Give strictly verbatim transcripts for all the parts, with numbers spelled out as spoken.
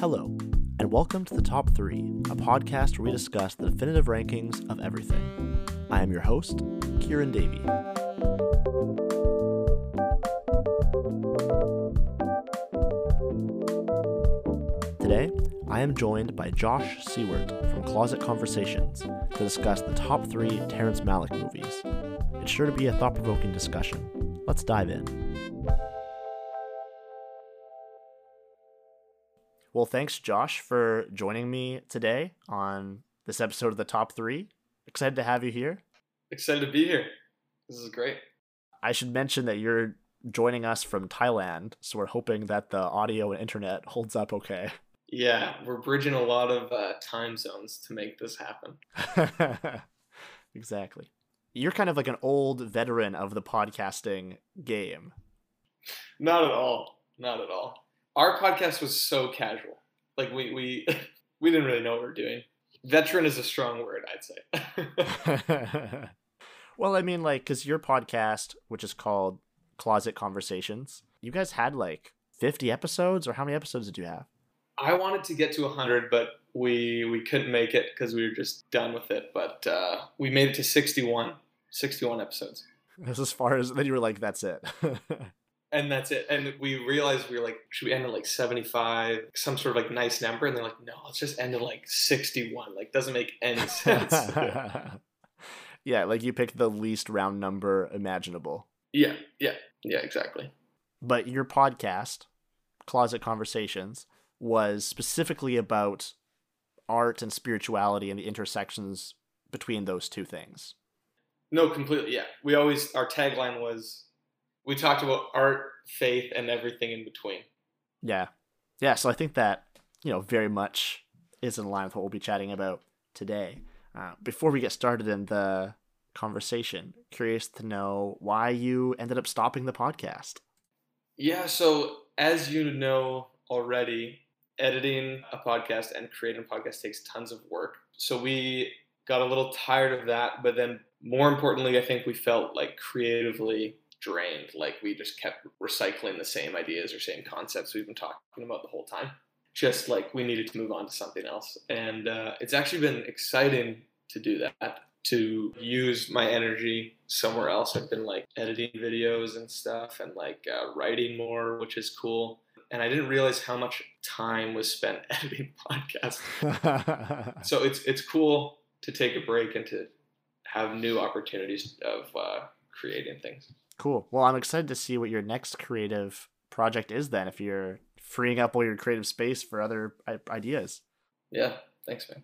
Hello, and welcome to The Top three, a podcast where we discuss the definitive rankings of everything. I am your host, Kieran Davey. Today, I am joined by Josh Siewert from Closet Conversations to discuss the top three Terrence Malick movies. It's sure to be a thought-provoking discussion. Let's dive in. Well, thanks, Josh, for joining me today on this episode of The Top three. Excited to have you here. Excited to be here. This is great. I should mention that you're joining us from Thailand, so we're hoping that the audio and internet holds up okay. Yeah, we're bridging a lot of uh, time zones to make this happen. Exactly. You're kind of like an old veteran of the podcasting game. Not at all. Not at all. Our podcast was so casual. Like, we we, we didn't really know what we were doing. Veteran is a strong word, I'd say. Well, I mean, like, because your podcast, which is called Closet Conversations, you guys had, like, fifty episodes? Or how many episodes did you have? I wanted to get to one hundred, but we we couldn't make it because we were just done with it. But uh, we made it to sixty-one. sixty-one episodes. That's as far as... Then you were like, that's it. And that's it. And we realized we were like, should we end at like seventy-five, some sort of like nice number? And they're like, no, let's just end at like sixty-one. Like, doesn't make any sense. Yeah, like you picked the least round number imaginable. Yeah, yeah, yeah, exactly. But your podcast, Closet Conversations, was specifically about art and spirituality and the intersections between those two things. No, completely, yeah. We always, our tagline was... We talked about art, faith, and everything in between. Yeah. Yeah, so I think that, you know, very much is in line with what we'll be chatting about today. Uh, before we get started in the conversation, curious to know why you ended up stopping the podcast. Yeah, so as you know already, editing a podcast and creating a podcast takes tons of work. So we got a little tired of that, but then more importantly, I think we felt like creatively... drained. Like, we just kept recycling the same ideas or same concepts we've been talking about the whole time. Just like we needed to move on to something else. And uh, it's actually been exciting to do that, to use my energy somewhere else. I've been like editing videos and stuff and like uh, writing more, which is cool. And I didn't realize how much time was spent editing podcasts. So it's it's cool to take a break and to have new opportunities of uh, creating things. Cool. Well, I'm excited to see what your next creative project is then, if you're freeing up all your creative space for other ideas. Yeah. Thanks, man.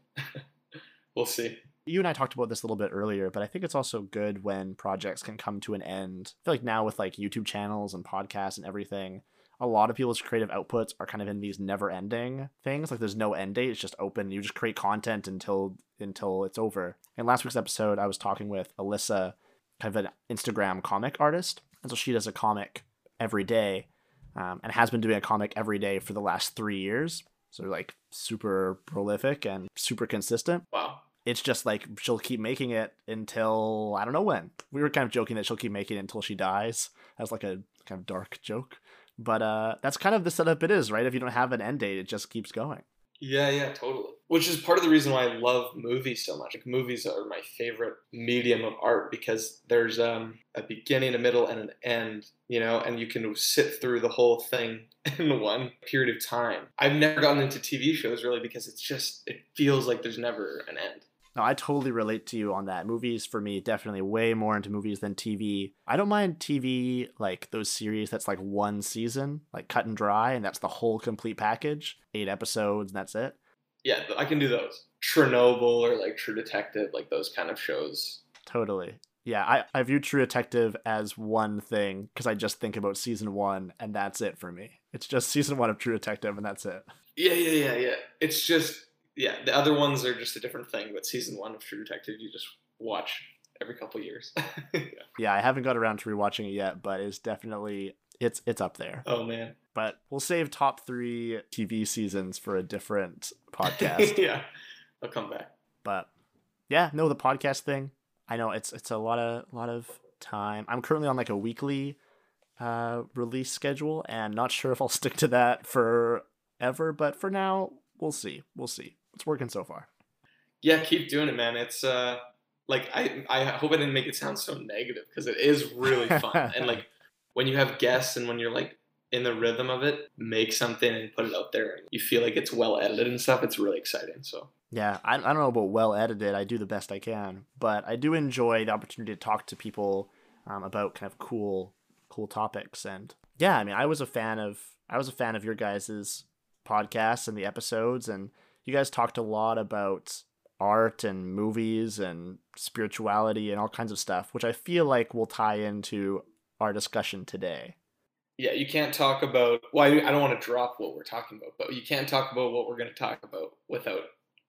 We'll see. You and I talked about this a little bit earlier, but I think it's also good when projects can come to an end. I feel like now with like YouTube channels and podcasts and everything, a lot of people's creative outputs are kind of in these never ending things. Like, there's no end date. It's just open. You just create content until, until it's over. And last week's episode, I was talking with Alyssa, kind of an Instagram comic artist. And so she does a comic every day um, and has been doing a comic every day for the last three years. So like super prolific and super consistent. Wow. It's just like, she'll keep making it until I don't know when. We were kind of joking that she'll keep making it until she dies. That's like a kind of dark joke. But uh, that's kind of the setup it is, right? If you don't have an end date, it just keeps going. Yeah, yeah, totally. Which is part of the reason why I love movies so much. Like, movies are my favorite medium of art because there's um, a beginning, a middle, and an end, you know, and you can sit through the whole thing in one period of time. I've never gotten into T V shows really because it's just, it feels like there's never an end. No, I totally relate to you on that. Movies, for me, definitely way more into movies than T V. I don't mind T V, like those series that's like one season, like cut and dry, and that's the whole complete package. Eight episodes, and that's it. Yeah, I can do those. Chernobyl or like True Detective, like those kind of shows. Totally. Yeah, I, I view True Detective as one thing because I just think about season one, and that's it for me. It's just season one of True Detective, and that's it. Yeah, yeah, yeah, yeah. It's just... Yeah, the other ones are just a different thing, but season one of True Detective, you just watch every couple years. Yeah. Yeah, I haven't got around to rewatching it yet, but it's definitely, it's it's up there. Oh, man. But we'll save top three T V seasons for a different podcast. Yeah, I'll come back. But yeah, no, the podcast thing, I know it's it's a lot of, lot of time. I'm currently on like a weekly uh, release schedule, and not sure if I'll stick to that for ever, but for now, we'll see. We'll see. It's working so far. Yeah, keep doing it, man. It's uh, like I I hope I didn't make it sound so negative, because it is really fun. And like when you have guests and when you're like in the rhythm of it, make something and put it out there, and you feel like it's well edited and stuff. It's really exciting. So yeah, I I don't know about well edited. I do the best I can, but I do enjoy the opportunity to talk to people um, about kind of cool cool topics. And yeah, I mean, I was a fan of I was a fan of your guys's podcasts and the episodes, and you guys talked a lot about art and movies and spirituality and all kinds of stuff, which I feel like will tie into our discussion today. Yeah, you can't talk about, well, I don't want to drop what we're talking about, but you can't talk about what we're going to talk about without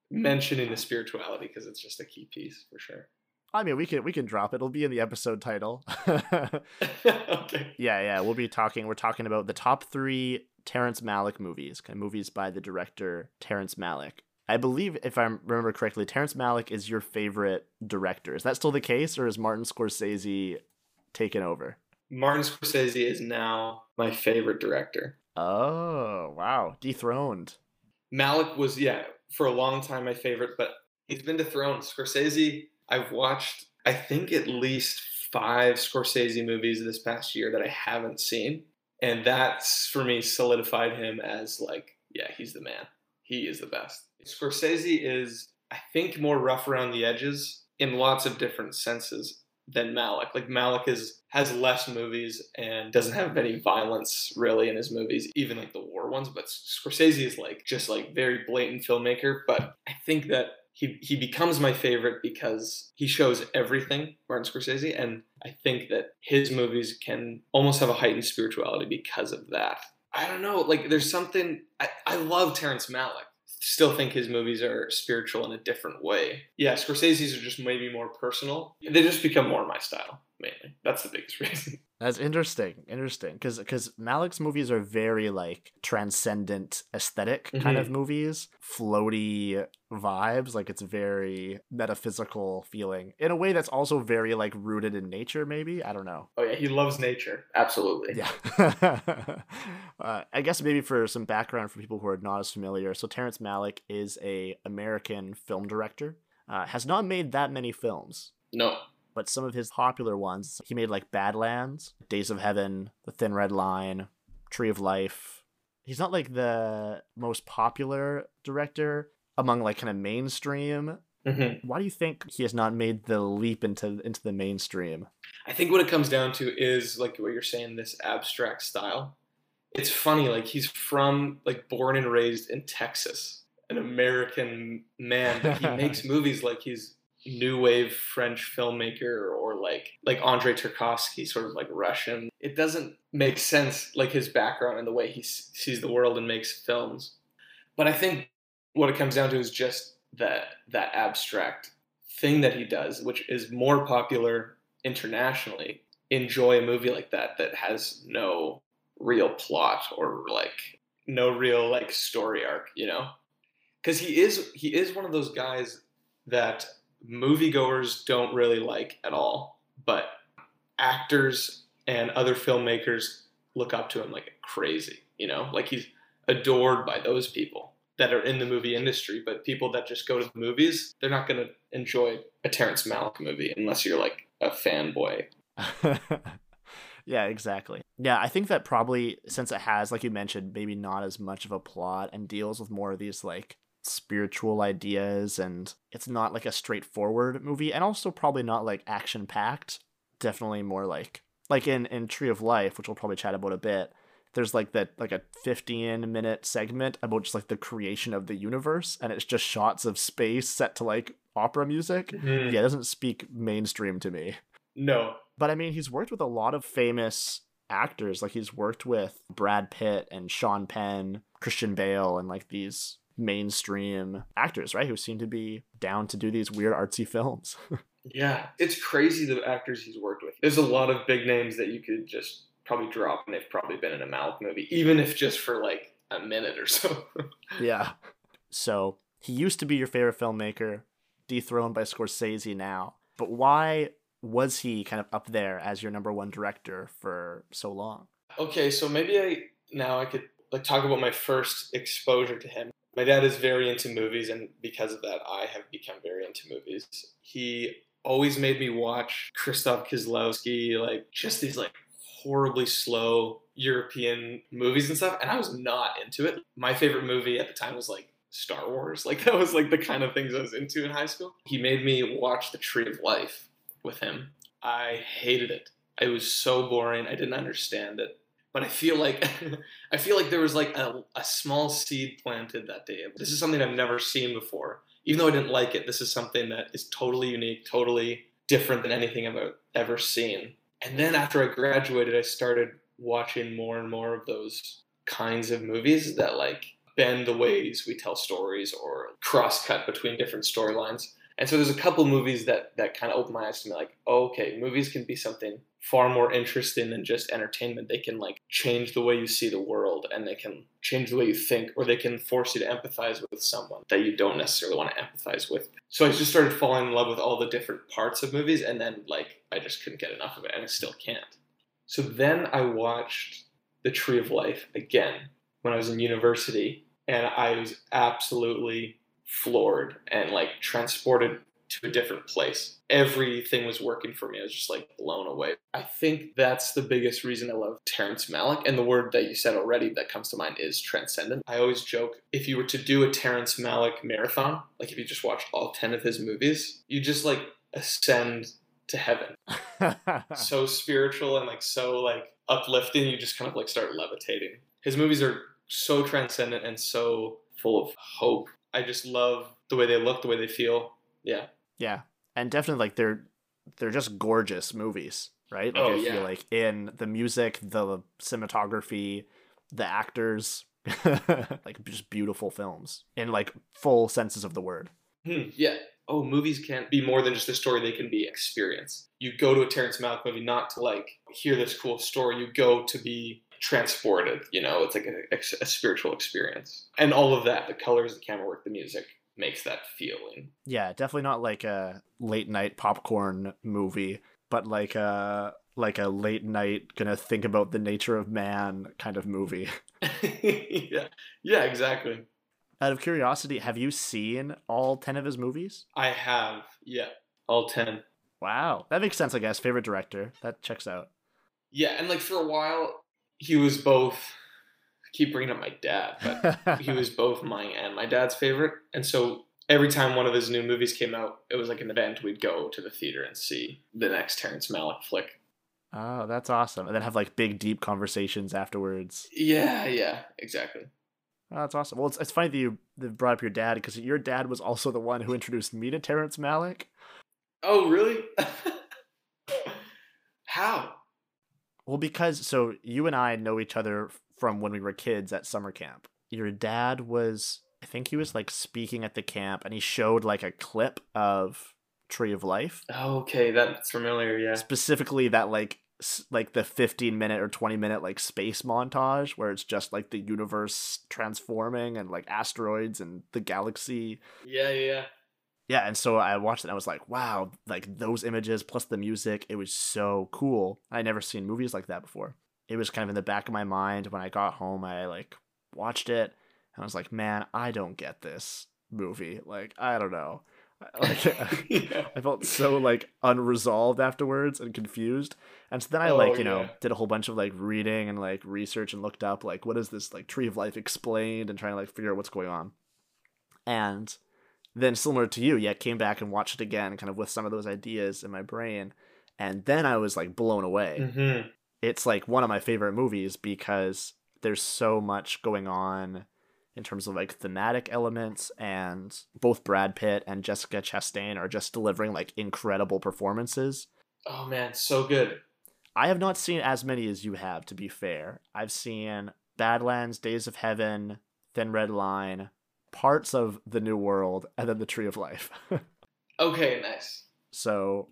mentioning the spirituality, because it's just a key piece for sure. I mean, we can we can drop it. It'll be in the episode title. Okay. Yeah, yeah. We'll be talking. We're talking about the top three Terrence Malick movies, kind of movies by the director Terrence Malick. I believe, if I remember correctly, Terrence Malick is your favorite director. Is that still the case, or is Martin Scorsese taken over? Martin Scorsese is now my favorite director. Oh, wow. Dethroned. Malick was, yeah, for a long time my favorite, but he's been dethroned. Scorsese, I've watched, I think, at least five Scorsese movies this past year that I haven't seen. And that's, for me, solidified him as, like, yeah, he's the man. He is the best. Scorsese is, I think, more rough around the edges in lots of different senses than Malick. Like, Malick is, has less movies and doesn't have any violence, really, in his movies, even, like, the war ones. But Scorsese is, like, just, like, very blatant filmmaker. But I think that he, he becomes my favorite because he shows everything, Martin Scorsese. And I think that his movies can almost have a heightened spirituality because of that. I don't know. Like, there's something... I, I love Terrence Malick. Still think his movies are spiritual in a different way. Yeah, Scorsese's are just maybe more personal. They just become more my style, mainly. That's the biggest reason. That's interesting. Interesting. Because because Malick's movies are very, like, transcendent aesthetic mm-hmm. kind of movies. Floaty vibes. Like, it's very metaphysical feeling. In a way that's also very, like, rooted in nature, maybe? I don't know. Oh, yeah. He loves nature. Absolutely. Yeah. uh, I guess maybe for some background for people who are not as familiar. So Terrence Malick is a American film director. Uh, has not made that many films. No. But some of his popular ones, he made like Badlands, Days of Heaven, The Thin Red Line, Tree of Life. He's not like the most popular director among like kind of mainstream. Mm-hmm. Why do you think he has not made the leap into into the mainstream? I think what it comes down to is like what you're saying, this abstract style. It's funny, like he's from like born and raised in Texas, an American man, but he makes movies like he's new wave French filmmaker or like like Andrei Tarkovsky, sort of like Russian. It doesn't make sense, like his background and the way he s- sees the world and makes films. But I think what it comes down to is just that that abstract thing that he does, which is more popular internationally. Enjoy a movie like that that has no real plot or like no real like story arc, you know? Because he is he is one of those guys that moviegoers don't really like at all, but actors and other filmmakers look up to him like crazy, you know? Like he's adored by those people that are in the movie industry, but people that just go to the movies, they're not going to enjoy a Terrence Malick movie unless you're like a fanboy. Yeah, exactly. Yeah, I think that probably since it has, like you mentioned, maybe not as much of a plot and deals with more of these like spiritual ideas, and it's not like a straightforward movie, and also probably not like action packed. Definitely more like like in in Tree of Life, which we'll probably chat about a bit, there's like that like a fifteen minute segment about just like the creation of the universe, and it's just shots of space set to like opera music. Mm-hmm. Yeah, it doesn't speak mainstream to me. No, but I mean, he's worked with a lot of famous actors. Like he's worked with Brad Pitt and Sean Penn, Christian Bale, and like these mainstream actors, right, who seem to be down to do these weird artsy films. Yeah, it's crazy the actors he's worked with. There's a lot of big names that you could just probably drop, and they've probably been in a Malick movie, even if just for like a minute or so. Yeah, so he used to be your favorite filmmaker, dethroned by Scorsese now, but why was he kind of up there as your number one director for so long? Okay, so maybe I now I could like talk about my first exposure to him. My dad is very into movies, and because of that, I have become very into movies. He always made me watch Krzysztof Kieślowski, like just these like horribly slow European movies and stuff, and I was not into it. My favorite movie at the time was like Star Wars. Like that was like the kind of things I was into in high school. He made me watch The Tree of Life with him. I hated it. It was so boring. I didn't understand it. But I feel like I feel like there was like a, a small seed planted that day. This is something I've never seen before. Even though I didn't like it, this is something that is totally unique, totally different than anything I've ever seen. And then after I graduated, I started watching more and more of those kinds of movies that like bend the ways we tell stories or cross-cut between different storylines. And so there's a couple movies that, that kind of opened my eyes to me, like, oh, okay, movies can be something far more interesting than just entertainment. They can like change the way you see the world, and they can change the way you think, or they can force you to empathize with someone that you don't necessarily want to empathize with. So I just started falling in love with all the different parts of movies, and then like I just couldn't get enough of it, and I still can't. So then I watched The Tree of Life again when I was in university, and I was absolutely floored and like transported to a different place. Everything was working for me. I was just like blown away. I think that's the biggest reason I love Terrence Malick. And the word that you said already that comes to mind is transcendent. I always joke, if you were to do a Terrence Malick marathon, like if you just watched all ten of his movies, you just like ascend to heaven. So spiritual and like so like uplifting. You just kind of like start levitating. His movies are so transcendent and so full of hope. I just love the way they look, the way they feel. Yeah. Yeah. And definitely like they're they're just gorgeous movies, right? Like oh, I feel yeah. like in the music, the cinematography, the actors, like just beautiful films in like full senses of the word. Hmm, yeah. Oh, movies can't be more than just a story. They can be experience. You go to a Terrence Malick movie not to like hear this cool story. You go to be transported. You know, it's like a, a spiritual experience. And all of that, the colors, the camera work, the music, makes that feeling. Yeah, definitely not like a late night popcorn movie, but like a like a late night gonna think about the nature of man kind of movie. yeah yeah exactly. Out of curiosity, have you seen all ten of his movies? I have, yeah, all ten. Wow, that makes sense. I guess favorite director, that checks out. Yeah, and like for a while he was both, keep bringing up my dad, but he was both mine and my dad's favorite. And so every time one of his new movies came out, it was like an event. We'd go to the theater and see the next Terrence Malick flick. Oh, that's awesome. And then have like big, deep conversations afterwards. Yeah, yeah, exactly. Oh, that's awesome. Well, it's, it's funny that you brought up your dad, because your dad was also the one who introduced me to Terrence Malick. Oh, really? How? Well, because so you and I know each other from when we were kids at summer camp. Your dad was, I think he was like speaking at the camp, and he showed like a clip of Tree of Life. Oh, okay. That's familiar. Yeah. Specifically that like, like the fifteen minute or twenty minute like space montage where it's just like the universe transforming and like asteroids and the galaxy. Yeah. Yeah. Yeah. And so I watched it and I was like, wow, like those images plus the music. It was so cool. I never seen movies like that before. It was kind of in the back of my mind. When I got home, I like watched it and I was like, man, I don't get this movie. Like, I don't know. Like, yeah. I felt so like unresolved afterwards and confused. And so then I like, oh, you know, yeah. did a whole bunch of like reading and like research and looked up like, what is this like Tree of Life explained, and trying to like figure out what's going on. And then similar to you, yeah, came back and watched it again, kind of with some of those ideas in my brain. And then I was like blown away. Mm-hmm. It's like one of my favorite movies because there's so much going on in terms of like thematic elements, and both Brad Pitt and Jessica Chastain are just delivering like incredible performances. Oh man, so good. I have not seen as many as you have, to be fair. I've seen Badlands, Days of Heaven, Thin Red Line, parts of The New World, and then The Tree of Life. Okay, nice. So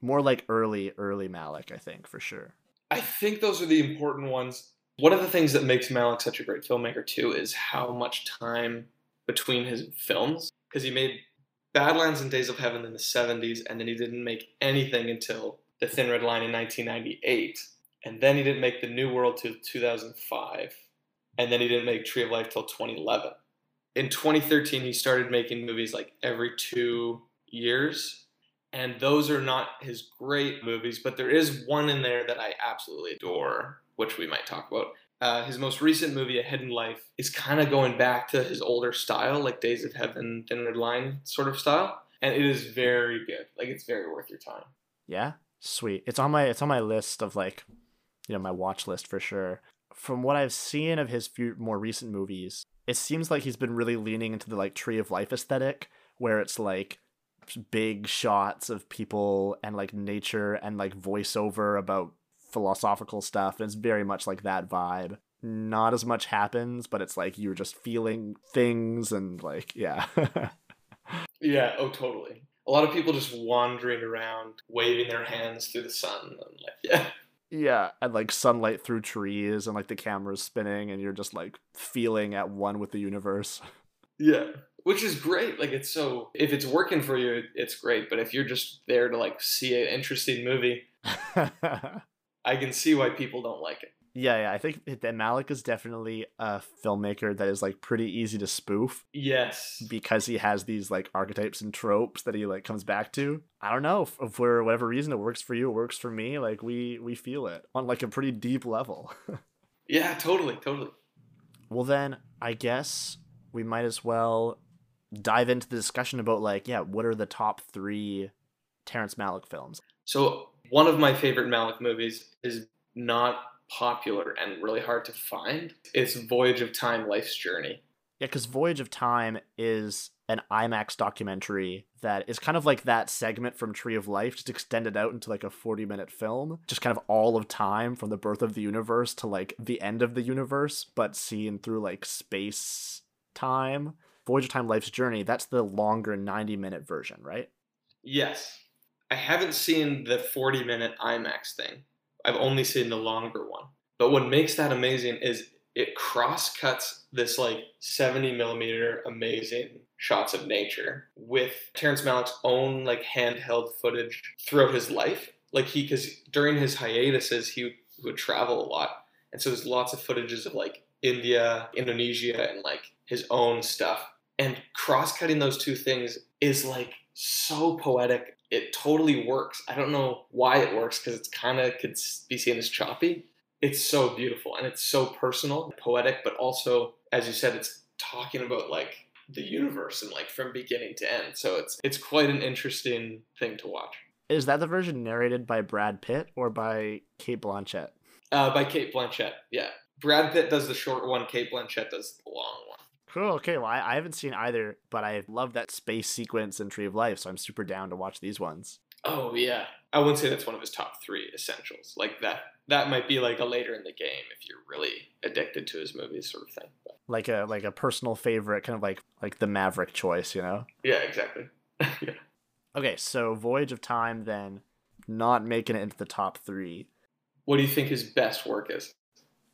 more like early, early Malick, I think, for sure. I think those are the important ones. One of the things that makes Malick such a great filmmaker, too, is how much time between his films. Because he made Badlands and Days of Heaven in the seventies, and then he didn't make anything until The Thin Red Line in nineteen ninety-eight. And then he didn't make The New World till two thousand five. and then he didn't make Tree of Life till twenty eleven. In twenty thirteen, he started making movies like every two years, and those are not his great movies, but there is one in there that I absolutely adore, which we might talk about. Uh, his most recent movie, A Hidden Life, is kind of going back to his older style, like Days of Heaven, Thin Red Line sort of style, and it is very good. Like, it's very worth your time. Yeah, sweet. It's on my it's on my list of, like, you know, my watch list for sure. From what I've seen of his few more recent movies, it seems like he's been really leaning into the, like, Tree of Life aesthetic, where it's like big shots of people and, like, nature and, like, voiceover about philosophical stuff. And it's very much like that vibe. Not as much happens, but it's like you're just feeling things and, like, yeah. Yeah, oh, totally. A lot of people just wandering around, waving their hands through the sun. And, like, yeah. Yeah, and, like, sunlight through trees and, like, the camera's spinning and you're just, like, feeling at one with the universe. Yeah, which is great. Like, it's so, if it's working for you, it's great. But if you're just there to, like, see an interesting movie, I can see why people don't like it. Yeah, yeah, I think that Malick is definitely a filmmaker that is, like, pretty easy to spoof. Yes. Because he has these, like, archetypes and tropes that he, like, comes back to. I don't know, if for whatever reason it works for you, it works for me. Like, we we feel it on, like, a pretty deep level. Yeah, totally, totally. Well, then I guess we might as well dive into the discussion about, like, yeah, what are the top three Terrence Malick films? So one of my favorite Malick movies is not popular and really hard to find. It's Voyage of Time, Life's Journey. Yeah, because Voyage of Time is an IMAX documentary that is kind of like that segment from Tree of Life, just extended out into, like, a forty-minute film. Just kind of all of time, from the birth of the universe to, like, the end of the universe, but seen through, like, space time. Voyage of Time, Life's Journey, that's the longer ninety-minute version, right? Yes. I haven't seen the forty-minute IMAX thing. I've only seen the longer one. But what makes that amazing is it cross-cuts this, like, seventy millimeter amazing shots of nature with Terrence Malick's own, like, handheld footage throughout his life. Like, he, because during his hiatuses, he would travel a lot. And so there's lots of footages of, like, India, Indonesia, and, like, his own stuff. And cross-cutting those two things is, like, so poetic. It totally works. I don't know why it works, because it's kind of could be seen as choppy. It's so beautiful, and it's so personal, poetic, but also, as you said, it's talking about, like, the universe and, like, from beginning to end. So it's it's quite an interesting thing to watch. Is that the version narrated by Brad Pitt or by Cate Blanchett? Uh, by Cate Blanchett, yeah. Brad Pitt does the short one. Cate Blanchett does the long one. Cool. Okay. Well, I, I haven't seen either, but I love that space sequence in Tree of Life, so I'm super down to watch these ones. Oh yeah, I wouldn't say that's one of his top three essentials. Like that, that might be like a later in the game if you're really addicted to his movies, sort of thing. But like a like a personal favorite, kind of like like the Maverick choice, you know? Yeah, exactly. Yeah. Okay, so Voyage of Time then, not making it into the top three. What do you think his best work is?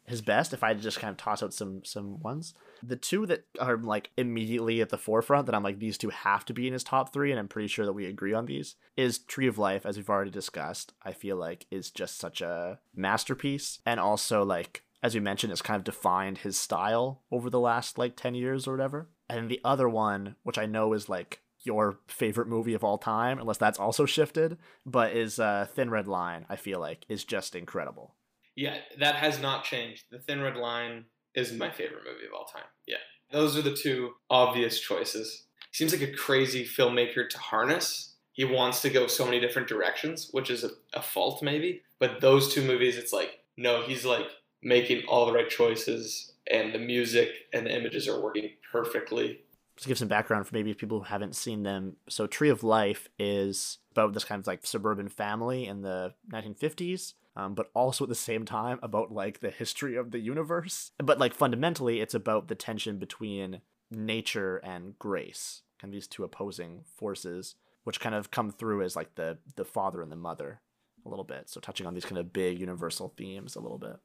His best, if I just kind of toss out some some ones. The two that are, like, immediately at the forefront that I'm like, these two have to be in his top three, and I'm pretty sure that we agree on these, is Tree of Life, as we've already discussed. I feel like is just such a masterpiece, and also, like, as we mentioned, it's kind of defined his style over the last, like, ten years or whatever. And the other one, which I know is, like, your favorite movie of all time, unless that's also shifted, but is uh, Thin Red Line, I feel like, is just incredible. Yeah, that has not changed. The Thin Red Line is my favorite movie of all time. Yeah. Those are the two obvious choices. He seems like a crazy filmmaker to harness. He wants to go so many different directions, which is a, a fault maybe. But those two movies, it's like, no, he's like making all the right choices, and the music and the images are working perfectly. Just to give some background for maybe people who haven't seen them. So Tree of Life is about this kind of like suburban family in the nineteen fifties. Um, but also at the same time about, like, the history of the universe. But, like, fundamentally, it's about the tension between nature and grace, kind of these two opposing forces, which kind of come through as, like, the, the father and the mother a little bit. So touching on these kind of big universal themes a little bit.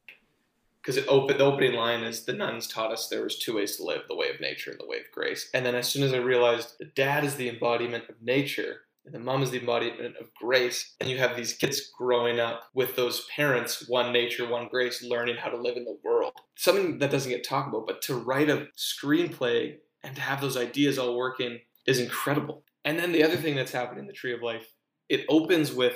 Because open, the opening line is, the nuns taught us there was two ways to live, the way of nature and the way of grace. And then as soon as I realized the dad is the embodiment of nature, and the mom is the embodiment of grace. And you have these kids growing up with those parents, one nature, one grace, learning how to live in the world. Something that doesn't get talked about, but to write a screenplay and to have those ideas all working is incredible. And then the other thing that's happened in The Tree of Life, it opens with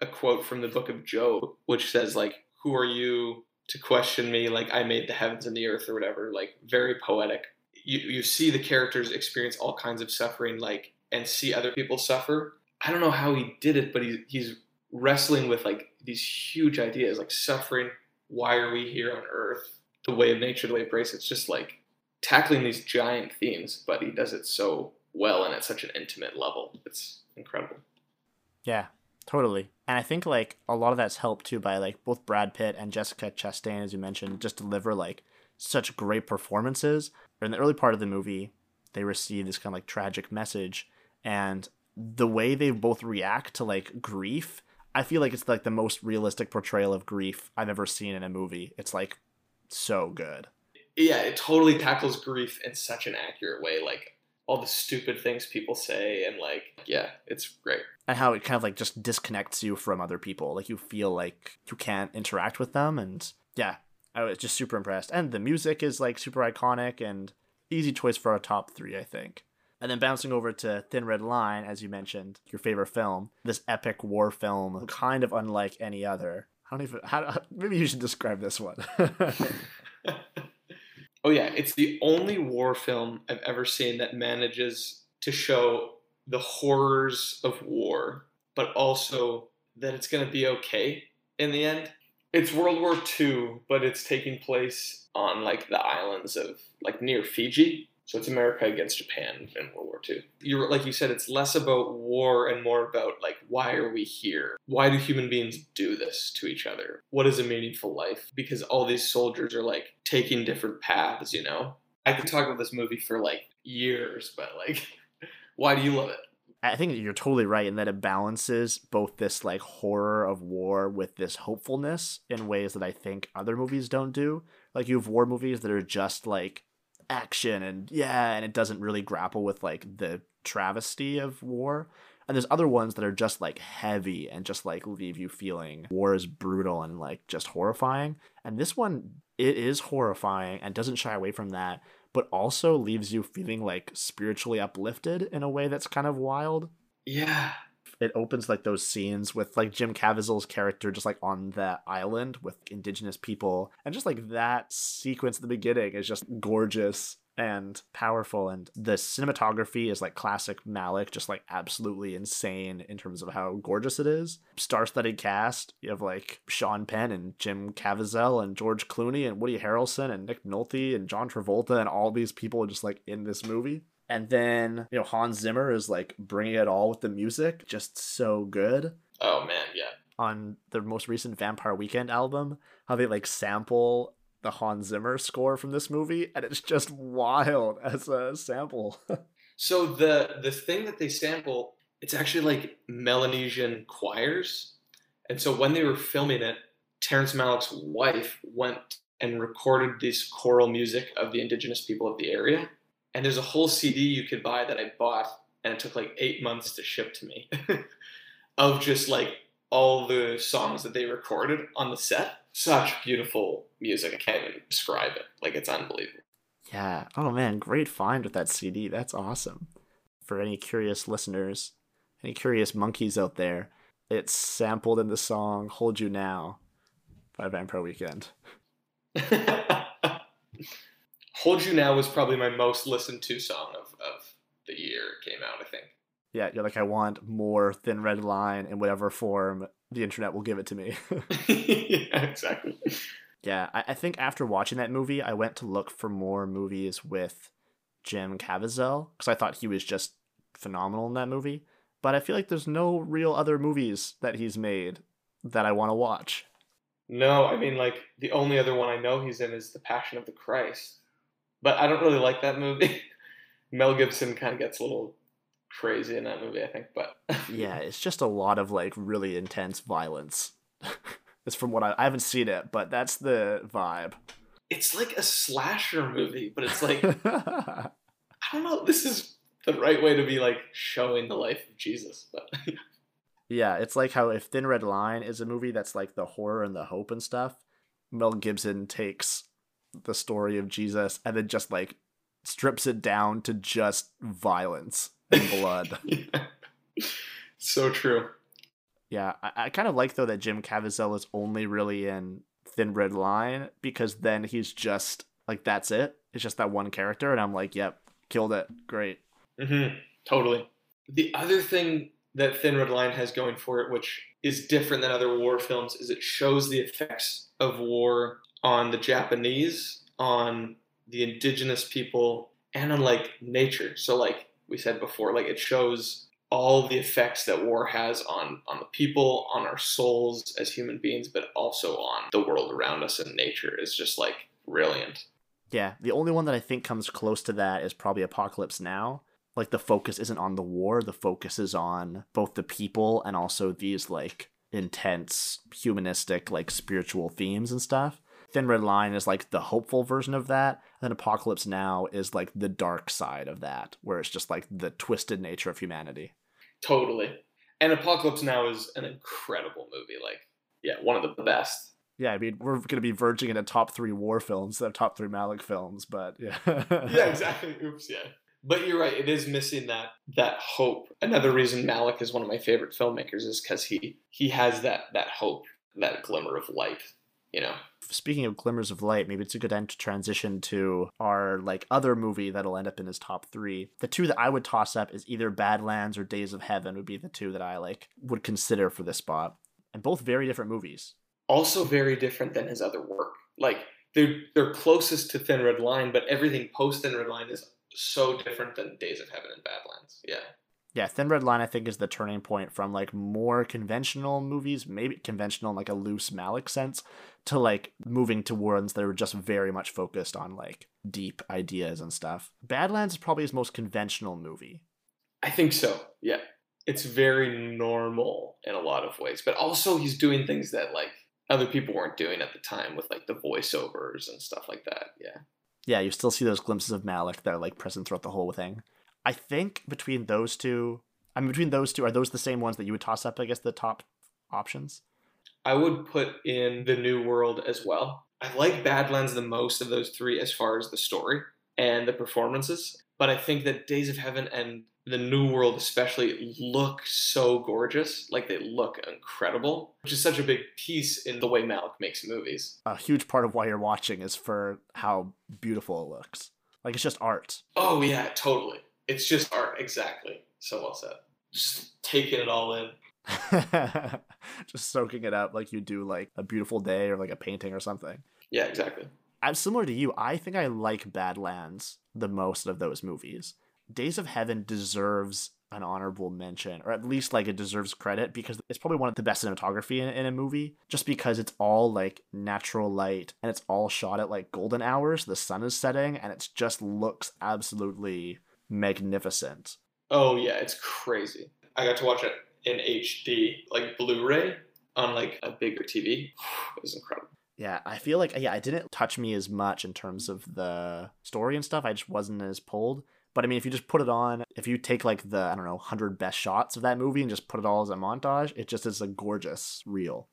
a quote from the book of Job, which says, like, who are you to question me? Like, I made the heavens and the earth or whatever, like, very poetic. You you see the characters experience all kinds of suffering, like, and see other people suffer. I don't know how he did it, but he, he's wrestling with, like, these huge ideas, like suffering, why are we here on earth, the way of nature, the way of grace. It's just, like, tackling these giant themes, but he does it so well and at such an intimate level. It's incredible. Yeah, totally. And I think, like, a lot of that's helped, too, by, like, both Brad Pitt and Jessica Chastain, as you mentioned, just deliver, like, such great performances. In the early part of the movie, they receive this kind of, like, tragic message. And the way they both react to, like, grief, I feel like it's, like, the most realistic portrayal of grief I've ever seen in a movie. It's, like, so good. Yeah, it totally tackles grief in such an accurate way, like, all the stupid things people say, and, like, yeah, it's great. And how it kind of, like, just disconnects you from other people. Like, you feel like you can't interact with them, and yeah, I was just super impressed. And the music is, like, super iconic, and easy choice for our top three, I think. And then bouncing over to Thin Red Line, as you mentioned, your favorite film, this epic war film, kind of unlike any other. I don't even, how, maybe you should describe this one. Oh yeah, it's the only war film I've ever seen that manages to show the horrors of war, but also that it's going to be okay in the end. It's World War Two, but it's taking place on, like, the islands of, like, near Fiji. So it's America against Japan in World War Two. You're, like you said, it's less about war and more about, like, why are we here? Why do human beings do this to each other? What is a meaningful life? Because all these soldiers are, like, taking different paths, you know? I could talk about this movie for, like, years, but, like, why do you love it? I think you're totally right in that it balances both this, like, horror of war with this hopefulness in ways that I think other movies don't do. Like, you have war movies that are just, like, action and yeah, and it doesn't really grapple with, like, the travesty of war, and there's other ones that are just, like, heavy and just, like, leave you feeling war is brutal and, like, just horrifying. And this one, it is horrifying and doesn't shy away from that, but also leaves you feeling, like, spiritually uplifted in a way that's kind of wild. Yeah, it opens, like, those scenes with, like, Jim Caviezel's character just, like, on that island with indigenous people. And just, like, that sequence at the beginning is just gorgeous and powerful. And the cinematography is, like, classic Malick, just, like, absolutely insane in terms of how gorgeous it is. Star-studded cast. You have, like, Sean Penn and Jim Caviezel and George Clooney and Woody Harrelson and Nick Nolte and John Travolta, and all these people are just, like, in this movie. And then, you know, Hans Zimmer is, like, bringing it all with the music. Just so good. Oh, man, yeah. On the most recent Vampire Weekend album, how they, like, sample the Hans Zimmer score from this movie. And it's just wild as a sample. So the, the thing that they sample, it's actually, like, Melanesian choirs. And so when they were filming it, Terrence Malick's wife went and recorded this choral music of the indigenous people of the area. And there's a whole C D you could buy that I bought, and it took like eight months to ship to me, of just like all the songs that they recorded on the set. Such beautiful music. I can't even describe it. Like, it's unbelievable. Yeah. Oh, man. Great find with that C D. That's awesome. For any curious listeners, any curious monkeys out there, it's sampled in the song Hold You Now by Vampire Weekend. Hold You Now was probably my most listened to song of, of the year it came out, I think. Yeah, you're like, I want more Thin Red Line in whatever form the internet will give it to me. Yeah, exactly. Yeah, I, I think after watching that movie, I went to look for more movies with Jim Caviezel, because I thought he was just phenomenal in that movie. But I feel like there's no real other movies that he's made that I want to watch. No, I mean, like, the only other one I know he's in is The Passion of the Christ. But I don't really like that movie. Mel Gibson kind of gets a little crazy in that movie, I think. But yeah, it's just a lot of, like, really intense violence. It's from what I, I haven't seen it, but that's the vibe. It's like a slasher movie, but it's like, I don't know. This is the right way to be like showing the life of Jesus. But yeah, it's like how if Thin Red Line is a movie that's like the horror and the hope and stuff, Mel Gibson takes the story of Jesus and then just like strips it down to just violence and blood. Yeah. So true. Yeah, I, I kind of like though that Jim Caviezel is only really in Thin Red Line, because then he's just like, that's it. It's just that one character, and I'm like, yep, killed it. Great. Mm-hmm. Totally. The other thing that Thin Red Line has going for it, which is different than other war films, is it shows the effects of war on the Japanese, on the indigenous people, and on like nature. So like we said before, like it shows all the effects that war has on, on the people, on our souls as human beings, but also on the world around us and nature, is just like brilliant. Yeah. The only one that I think comes close to that is probably Apocalypse Now. Like the focus isn't on the war. The focus is on both the people and also these like intense humanistic, like spiritual themes and stuff. Thin Red Line is like the hopeful version of that. And then Apocalypse Now is like the dark side of that, where it's just like the twisted nature of humanity. Totally. And Apocalypse Now is an incredible movie. Like, yeah, one of the best. Yeah, I mean, we're going to be verging into top three war films, instead of top three Malick films, but yeah. Yeah, exactly. Oops, yeah. But you're right. It is missing that that hope. Another reason Malick is one of my favorite filmmakers is because he, he has that that hope, that glimmer of light, you know? Speaking of glimmers of light, maybe it's a good end to transition to our like other movie that'll end up in his top three. The two that I would toss up is either Badlands or Days of Heaven would be the two that I like would consider for this spot. And both very different movies. Also very different than his other work. Like they're, they're closest to Thin Red Line, but everything post Thin Red Line is so different than Days of Heaven and Badlands. Yeah. Yeah, Thin Red Line, I think, is the turning point from, like, more conventional movies, maybe conventional in, like, a loose Malick sense, to, like, moving to ones that were just very much focused on, like, deep ideas and stuff. Badlands is probably his most conventional movie. I think so, yeah. It's very normal in a lot of ways, but also he's doing things that, like, other people weren't doing at the time with, like, the voiceovers and stuff like that, yeah. Yeah, you still see those glimpses of Malick that are, like, present throughout the whole thing. I think between those two, I mean, between those two, are those the same ones that you would toss up, I guess, the top options? I would put in The New World as well. I like Badlands the most of those three as far as the story and the performances. But I think that Days of Heaven and The New World especially look so gorgeous. Like, they look incredible, which is such a big piece in the way Malick makes movies. A huge part of why you're watching is for how beautiful it looks. Like, it's just art. Oh, yeah, totally. It's just art, exactly. So well said. Just taking it all in. Just soaking it up like you do like a beautiful day or like a painting or something. Yeah, exactly. I'm similar to you. I think I like Badlands the most of those movies. Days of Heaven deserves an honorable mention, or at least like it deserves credit, because it's probably one of the best cinematography in, in a movie, just because it's all like natural light and it's all shot at like golden hours. The sun is setting and it just looks absolutely magnificent. Oh yeah, it's crazy. I got to watch it in H D, like Blu-ray, on like a bigger T V. It was incredible. Yeah, I feel like, yeah, it didn't touch me as much in terms of the story and stuff. I just wasn't as pulled. But I mean, if you just put it on, if you take like the, I don't know, one hundred best shots of that movie and just put it all as a montage, it just is a gorgeous reel.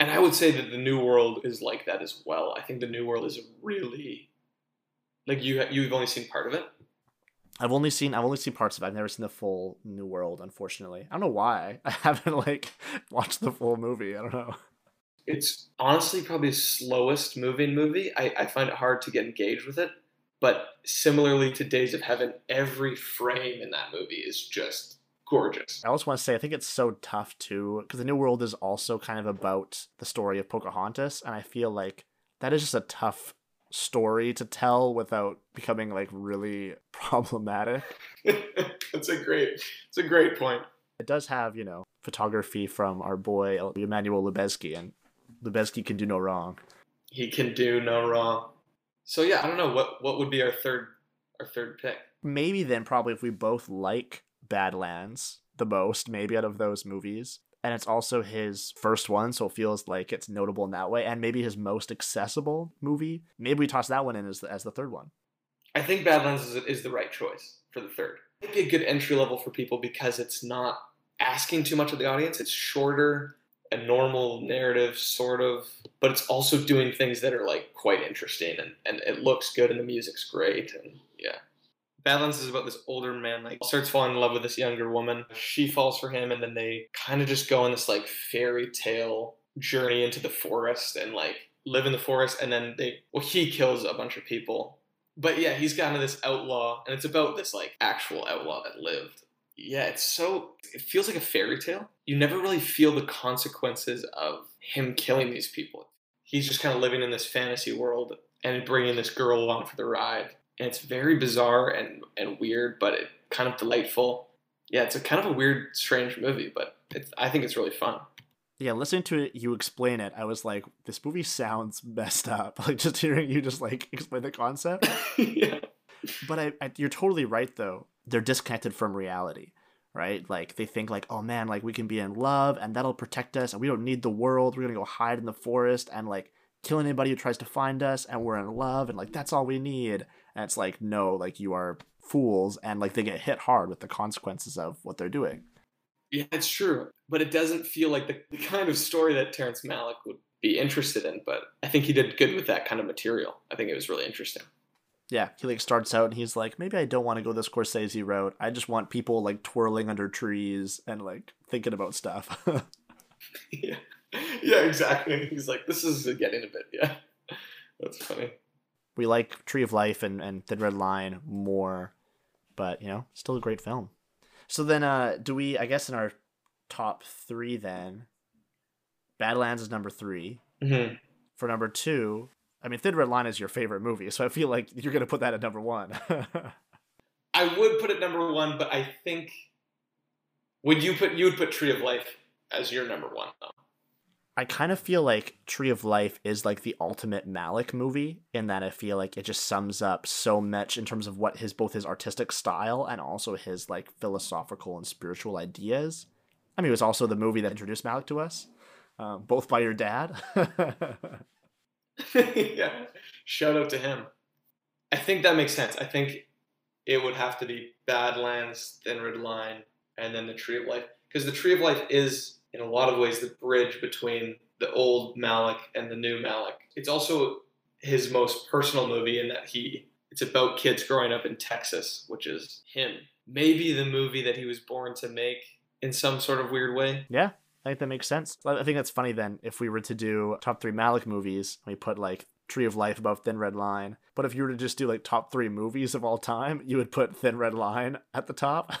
And I would say that The New World is like that as well. I think The New World is really, like you, you've only seen part of it. I've only seen I've only seen parts of it. I've never seen the full New World, unfortunately. I don't know why. I haven't like watched the full movie. I don't know. It's honestly probably the slowest moving movie. I, I find it hard to get engaged with it. But similarly to Days of Heaven, every frame in that movie is just gorgeous. I also want to say I think it's so tough too, because The New World is also kind of about the story of Pocahontas, and I feel like that is just a tough story to tell without becoming like really problematic. That's a great it's a great point. It does have, you know, photography from our boy Emmanuel Lubezki, and Lubezki can do no wrong. He can do no wrong. So yeah, I don't know what what would be our third our third pick. Maybe then probably if we both like Badlands the most, maybe out of those movies. And it's also his first one, so it feels like it's notable in that way. And maybe his most accessible movie. Maybe we toss that one in as the, as the third one. I think Badlands is, is the right choice for the third. It'd be a good entry level for people because it's not asking too much of the audience. It's shorter, a normal narrative sort of, but it's also doing things that are like quite interesting and, and it looks good and the music's great. And yeah. Badlands is about this older man, like, starts falling in love with this younger woman. She falls for him, and then they kind of just go on this, like, fairy tale journey into the forest and, like, live in the forest. And then they, well, he kills a bunch of people. But, yeah, he's kind of this outlaw, and it's about this, like, actual outlaw that lived. Yeah, it's so, it feels like a fairy tale. You never really feel the consequences of him killing these people. He's just kind of living in this fantasy world and bringing this girl along for the ride. And it's very bizarre and, and weird, but it kind of delightful. Yeah, it's a kind of a weird, strange movie, but it's, I think it's really fun. Yeah, listening to it, you explain it, I was like, this movie sounds messed up. Like, just hearing you just, like, explain the concept. Yeah. But I, I, you're totally right, though. They're disconnected from reality, right? Like, they think, like, oh, man, like, we can be in love, and that'll protect us, and we don't need the world. We're going to go hide in the forest and, like, kill anybody who tries to find us, and we're in love, and, like, that's all we need. And it's like, no, like, you are fools. And, like, they get hit hard with the consequences of what they're doing. Yeah, it's true. But it doesn't feel like the, the kind of story that Terrence Malick would be interested in. But I think he did good with that kind of material. I think it was really interesting. Yeah, he, like, starts out and he's like, maybe I don't want to go this Scorsese route. I just want people, like, twirling under trees and, like, thinking about stuff. Yeah. Yeah, exactly. He's like, this is getting a bit, yeah. That's funny. We like Tree of Life and, and Thin Red Line more, but, you know, still a great film. So then uh, do we, I guess in our top three then, Badlands is number three. Mm-hmm. For number two, I mean, Thin Red Line is your favorite movie, so I feel like you're going to put that at number one. I would put it number one, but I think, would you put, you would put Tree of Life as your number one, though? I kind of feel like Tree of Life is like the ultimate Malick movie in that I feel like it just sums up so much in terms of what his, both his artistic style and also his like philosophical and spiritual ideas. I mean, it was also the movie that introduced Malick to us, uh, both by your dad. Yeah. Shout out to him. I think that makes sense. I think it would have to be Badlands, Thin Red Line, and then the Tree of Life, because the Tree of Life is, in a lot of ways, the bridge between the old Malick and the new Malick. It's also his most personal movie in that he, it's about kids growing up in Texas, which is him. Maybe the movie that he was born to make in some sort of weird way. Yeah, I think that makes sense. I think that's funny then, if we were to do top three Malick movies, we put like Tree of Life above Thin Red Line. But if you were to just do like top three movies of all time, you would put Thin Red Line at the top.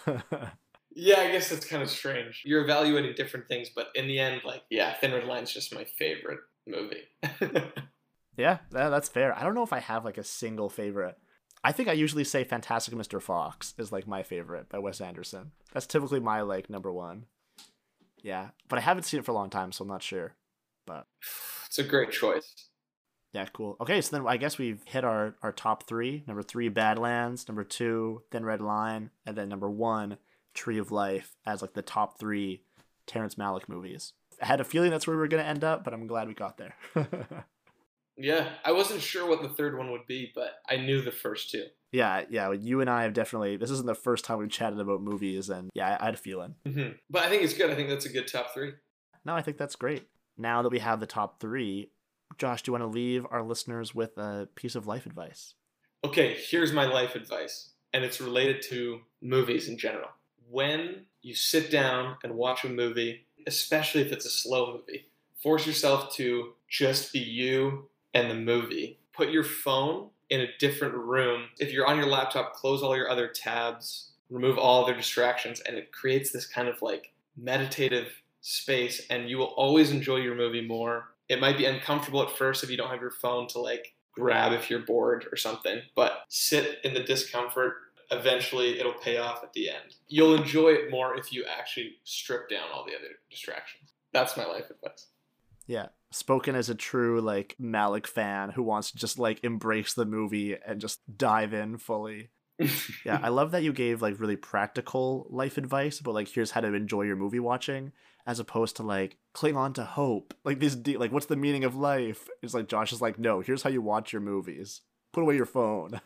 Yeah, I guess that's kind of strange. You're evaluating different things, but in the end, like, yeah, Thin Red Line's just my favorite movie. Yeah, that's fair. I don't know if I have, like, a single favorite. I think I usually say Fantastic Mister Fox is, like, my favorite by Wes Anderson. That's typically my, like, number one. Yeah, but I haven't seen it for a long time, so I'm not sure. But it's a great choice. Yeah, cool. Okay, so then I guess we've hit our, our top three. Number three, Badlands. Number two, Thin Red Line. And then number one, Tree of Life as like the top three Terrence Malick movies. I had a feeling that's where we were going to end up, but I'm glad we got there. Yeah, I wasn't sure what the third one would be, but I knew the first two. Yeah, yeah, you and I have definitely, this isn't the first time we've chatted about movies, and yeah, I, I had a feeling. Mm-hmm. But I think it's good. I think that's a good top three. No, I think that's great. Now that we have the top three, Josh, do you want to leave our listeners with a piece of life advice? Okay, here's my life advice, and it's related to movies in general. When you sit down and watch a movie, especially if it's a slow movie, force yourself to just be you and the movie. Put your phone in a different room. If you're on your laptop, close all your other tabs, remove all other distractions, and it creates this kind of like meditative space, and you will always enjoy your movie more. It might be uncomfortable at first if you don't have your phone to like grab if you're bored or something, but sit in the discomfort. Eventually it'll pay off at the end. You'll enjoy it more if you actually strip down all the other distractions. That's my life advice. Yeah. Spoken as a true like Malick fan who wants to just like embrace the movie and just dive in fully. Yeah. I love that you gave like really practical life advice, but like, here's how to enjoy your movie watching as opposed to like cling on to hope. Like this, de- like what's the meaning of life? It's like, Josh is like, no, here's how you watch your movies. Put away your phone.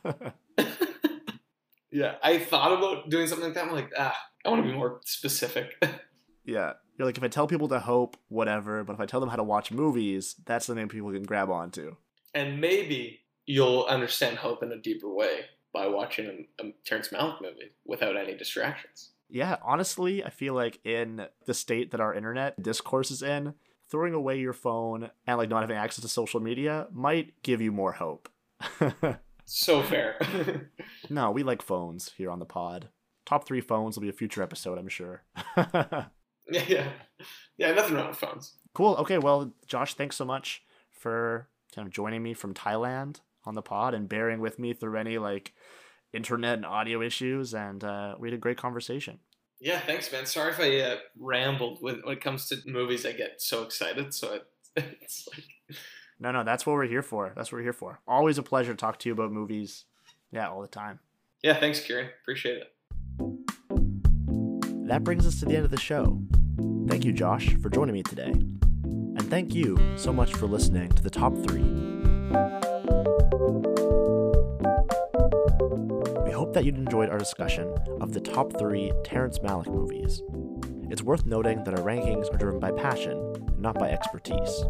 Yeah, I thought about doing something like that. I'm like, ah, I want to be more specific. Yeah. You're like, if I tell people to hope, whatever, but if I tell them how to watch movies, that's the name people can grab onto. And maybe you'll understand hope in a deeper way by watching a, a Terrence Malick movie without any distractions. Yeah, honestly, I feel like in the state that our internet discourse is in, throwing away your phone and like not having access to social media might give you more hope. So fair. No, we like phones here on the pod. Top three phones will be a future episode, I'm sure. yeah, yeah. Yeah, nothing wrong with phones. Cool. Okay, well, Josh, thanks so much for kind of joining me from Thailand on the pod and bearing with me through any like internet and audio issues, and uh, we had a great conversation. Yeah, thanks, man. Sorry if I uh, rambled. When it comes to movies, I get so excited, so it, it's like... No, no, that's what we're here for. That's what we're here for. Always a pleasure to talk to you about movies. Yeah, all the time. Yeah, thanks, Kieran. Appreciate it. That brings us to the end of the show. Thank you, Josh, for joining me today. And thank you so much for listening to The Top Three. We hope that you enjoyed our discussion of the top three Terrence Malick movies. It's worth noting that our rankings are driven by passion, and not by expertise.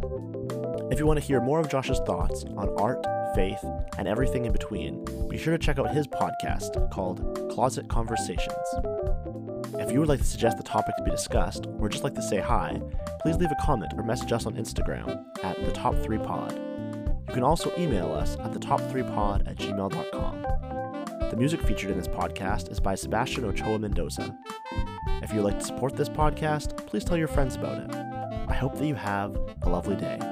If you want to hear more of Josh's thoughts on art, faith, and everything in between, be sure to check out his podcast called Closet Conversations. If you would like to suggest the topic to be discussed, or just like to say hi, please leave a comment or message us on Instagram at the top three pod. You can also email us at the top three pod at gmail dot com. The music featured in this podcast is by Sebastian Ochoa Mendoza. If you would like to support this podcast, please tell your friends about it. I hope that you have a lovely day.